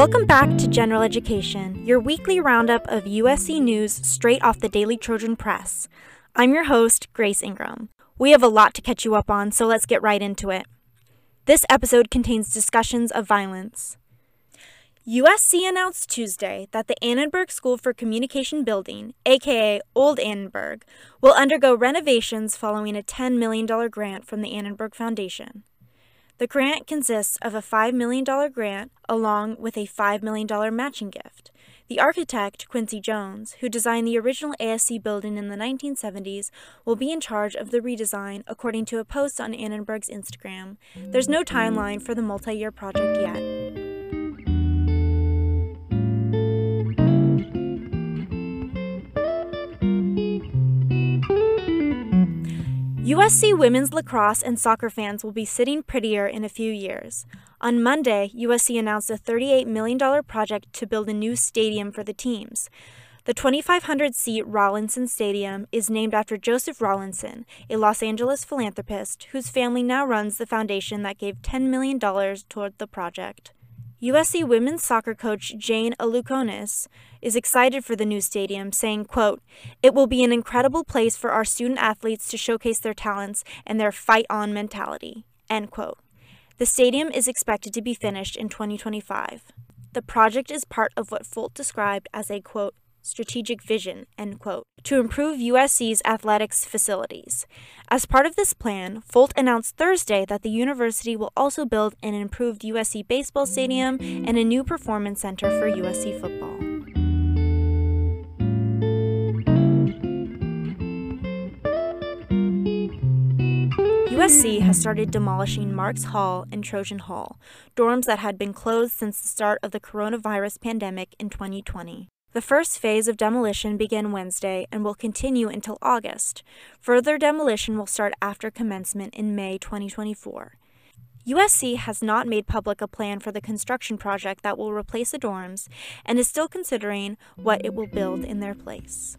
Welcome back to General Education, your weekly roundup of USC news straight off the Daily Trojan Press. I'm your host, Grace Ingram. We have a lot to catch you up on, so let's get right into it. This episode contains discussions of violence. USC announced Tuesday that the Annenberg School for Communication Building, aka Old Annenberg, will undergo renovations following a $10 million grant from the Annenberg Foundation. The grant consists of a $5 million grant along with a $5 million matching gift. The architect, Quincy Jones, who designed the original ASC building in the 1970s, will be in charge of the redesign, according to a post on Annenberg's Instagram. There's no timeline for the multi-year project yet. USC women's lacrosse and soccer fans will be sitting prettier in a few years. On Monday, USC announced a $38 million project to build a new stadium for the teams. The 2,500-seat Rollinson Stadium is named after Joseph Rollinson, a Los Angeles philanthropist whose family now runs the foundation that gave $10 million toward the project. USC women's soccer coach Jane Aluconis is excited for the new stadium, saying, quote, "It will be an incredible place for our student-athletes to showcase their talents and their fight-on mentality," end quote. The stadium is expected to be finished in 2025. The project is part of what Folt described as a, quote, "strategic vision," end quote, to improve USC's athletics facilities. As part of this plan, Folt announced Thursday that the university will also build an improved USC baseball stadium and a new performance center for USC football. USC has started demolishing Marks Hall and Trojan Hall, dorms that had been closed since the start of the coronavirus pandemic in 2020. The first phase of demolition began Wednesday and will continue until August. Further demolition will start after commencement in May 2024. USC has not made public a plan for the construction project that will replace the dorms and is still considering what it will build in their place.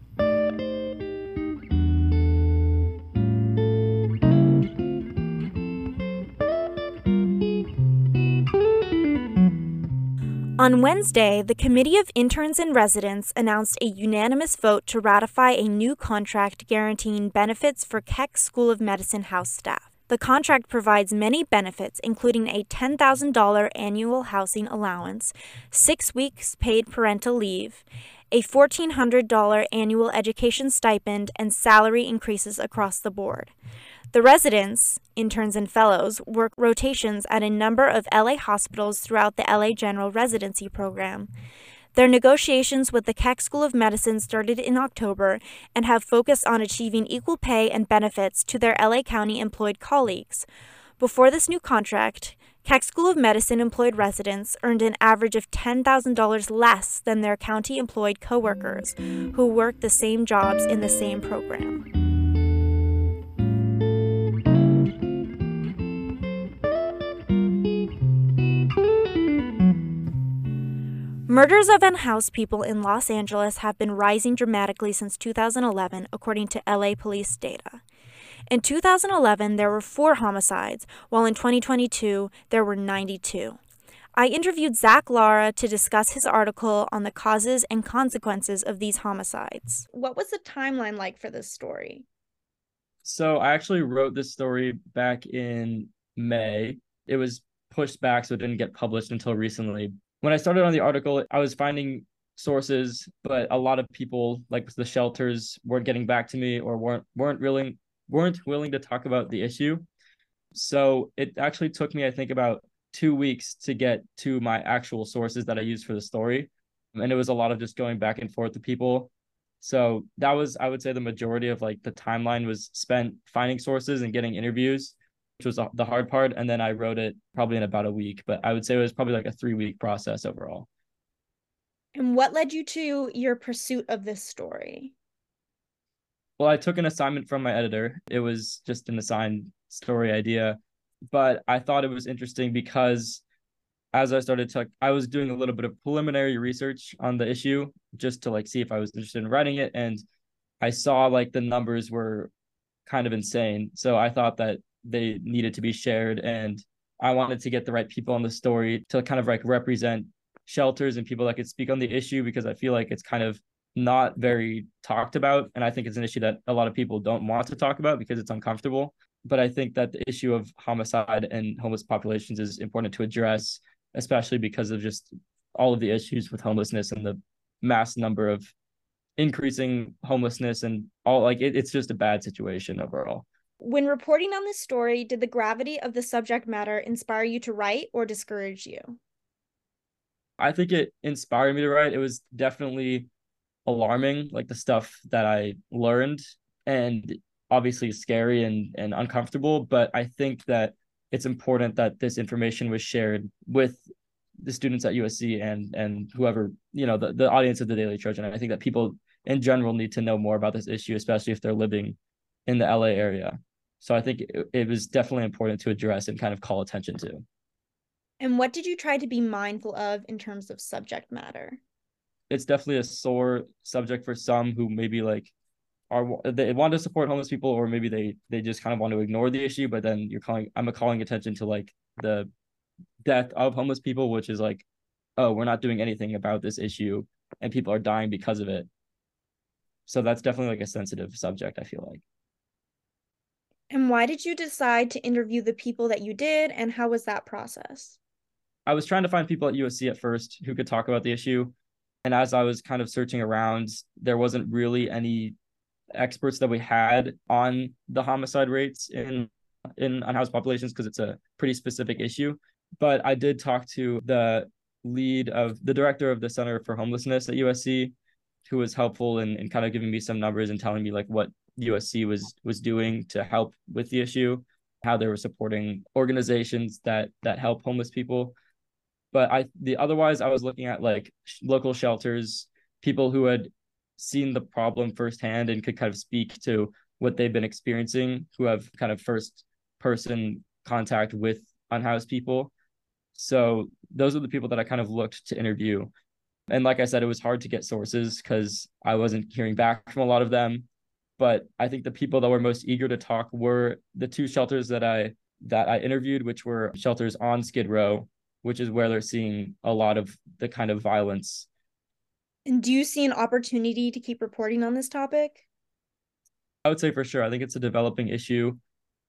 On Wednesday, the Committee of Interns and Residents announced a unanimous vote to ratify a new contract guaranteeing benefits for Keck School of Medicine house staff. The contract provides many benefits, including a $10,000 annual housing allowance, 6 weeks paid parental leave, a $1,400 annual education stipend, and salary increases across the board. The residents, interns, and fellows work rotations at a number of LA hospitals throughout the LA General Residency Program. Their negotiations with the Keck School of Medicine started in October and have focused on achieving equal pay and benefits to their LA County employed colleagues. Before this new contract, Keck School of Medicine employed residents earned an average of $10,000 less than their county employed coworkers who worked the same jobs in the same program. Murders of unhoused people in Los Angeles have been rising dramatically since 2011, according to LA police data. In 2011, there were 4 homicides, while in 2022, there were 92. I interviewed Zach Lara to discuss his article on the causes and consequences of these homicides. What was the timeline like for this story? So I actually wrote this story back in May. It was pushed back, so it didn't get published until recently. When I started on the article, I was finding sources, but a lot of people, like the shelters, weren't getting back to me or weren't willing to talk about the issue. So it actually took me, I think, about 2 weeks to get to my actual sources that I used for the story. And it was a lot of just going back and forth to people. So that was, I would say, the majority of like the timeline was spent finding sources and getting interviews, which was the hard part. And then I wrote it probably in about a week, but I would say it was probably like a 3-week process overall. And what led you to your pursuit of this story? Well, I took an assignment from my editor. It was just an assigned story idea, but I thought it was interesting because as I started to, I was doing a little bit of preliminary research on the issue just to like see if I was interested in writing it. And I saw like the numbers were kind of insane. So I thought that they needed to be shared, and I wanted to get the right people on the story to kind of like represent shelters and people that could speak on the issue, because I feel like it's kind of not very talked about. And I think it's an issue that a lot of people don't want to talk about because it's uncomfortable. But I think that the issue of homicide and homeless populations is important to address, especially because of just all of the issues with homelessness and the mass number of increasing homelessness and all, like it's just a bad situation overall. When reporting on this story, did the gravity of the subject matter inspire you to write or discourage you? I think it inspired me to write. It was definitely alarming, like the stuff that I learned, and obviously scary and uncomfortable, but I think that it's important that this information was shared with the students at USC and whoever, you know, the audience of the Daily Trojan. I think that people in general need to know more about this issue, especially if they're living in the LA area. So I think it was definitely important to address and kind of call attention to. And what did you try to be mindful of in terms of subject matter? It's definitely a sore subject for some who maybe like they want to support homeless people, or maybe they just kind of want to ignore the issue. But then I'm calling attention to like the death of homeless people, which is like, oh, we're not doing anything about this issue and people are dying because of it. So that's definitely like a sensitive subject, I feel like. And why did you decide to interview the people that you did, and how was that process? I was trying to find people at USC at first who could talk about the issue. And as I was kind of searching around, there wasn't really any experts that we had on the homicide rates in unhoused populations, because it's a pretty specific issue. But I did talk to the director of the Center for Homelessness at USC, who was helpful in kind of giving me some numbers and telling me like what USC was doing to help with the issue, how they were supporting organizations that help homeless people. But otherwise I was looking at like local shelters, people who had seen the problem firsthand and could kind of speak to what they've been experiencing, who have kind of first person contact with unhoused people. So those are the people that I kind of looked to interview. And like I said, it was hard to get sources because I wasn't hearing back from a lot of them. But I think the people that were most eager to talk were the two shelters that I interviewed, which were shelters on Skid Row, which is where they're seeing a lot of the kind of violence. And do you see an opportunity to keep reporting on this topic? I would say for sure. I think it's a developing issue.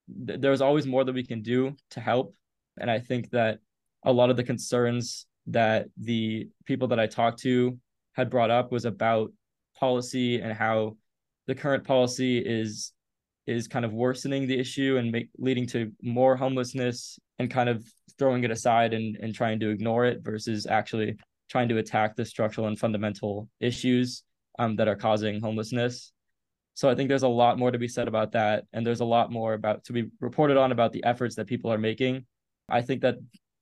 There's always more that we can do to help. And I think that a lot of the concerns that the people that I talked to had brought up was about policy and how the current policy is kind of worsening the issue and leading to more homelessness and kind of throwing it aside and trying to ignore it versus actually trying to attack the structural and fundamental issues that are causing homelessness. So I think there's a lot more to be said about that. And there's a lot more to be reported on about the efforts that people are making. I think that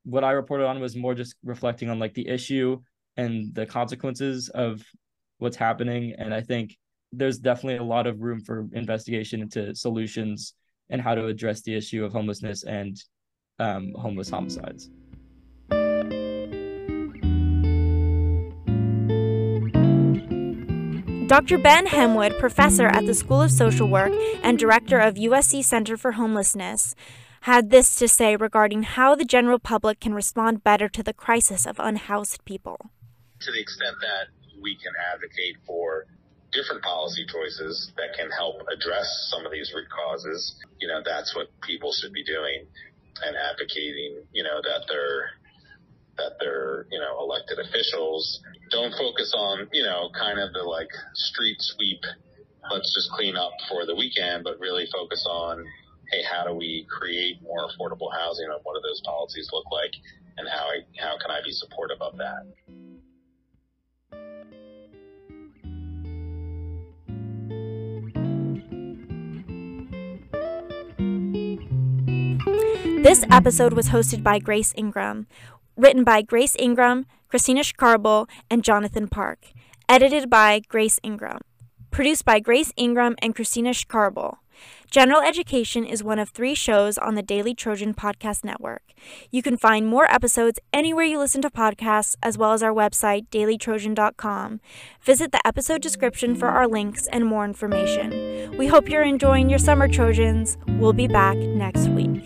what I reported on was more just reflecting on like the issue and the consequences of what's happening. And I think there's definitely a lot of room for investigation into solutions and how to address the issue of homelessness and homeless homicides. Dr. Ben Hemwood, professor at the School of Social Work and director of USC Center for Homelessness, had this to say regarding how the general public can respond better to the crisis of unhoused people. To the extent that we can advocate for different policy choices that can help address some of these root causes, you know, that's what people should be doing and advocating, you know, that their, you know, elected officials don't focus on, you know, kind of the like street sweep, let's just clean up for the weekend, but really focus on, hey, how do we create more affordable housing and what do those policies look like and how can I be supportive of that? This episode was hosted by Grace Ingram, written by Grace Ingram, Christina Chkarboul, and Jonathan Park, edited by Grace Ingram, produced by Grace Ingram and Christina Chkarboul. General Education is one of 3 shows on the Daily Trojan Podcast Network. You can find more episodes anywhere you listen to podcasts, as well as our website, dailytrojan.com. Visit the episode description for our links and more information. We hope you're enjoying your summer, Trojans. We'll be back next week.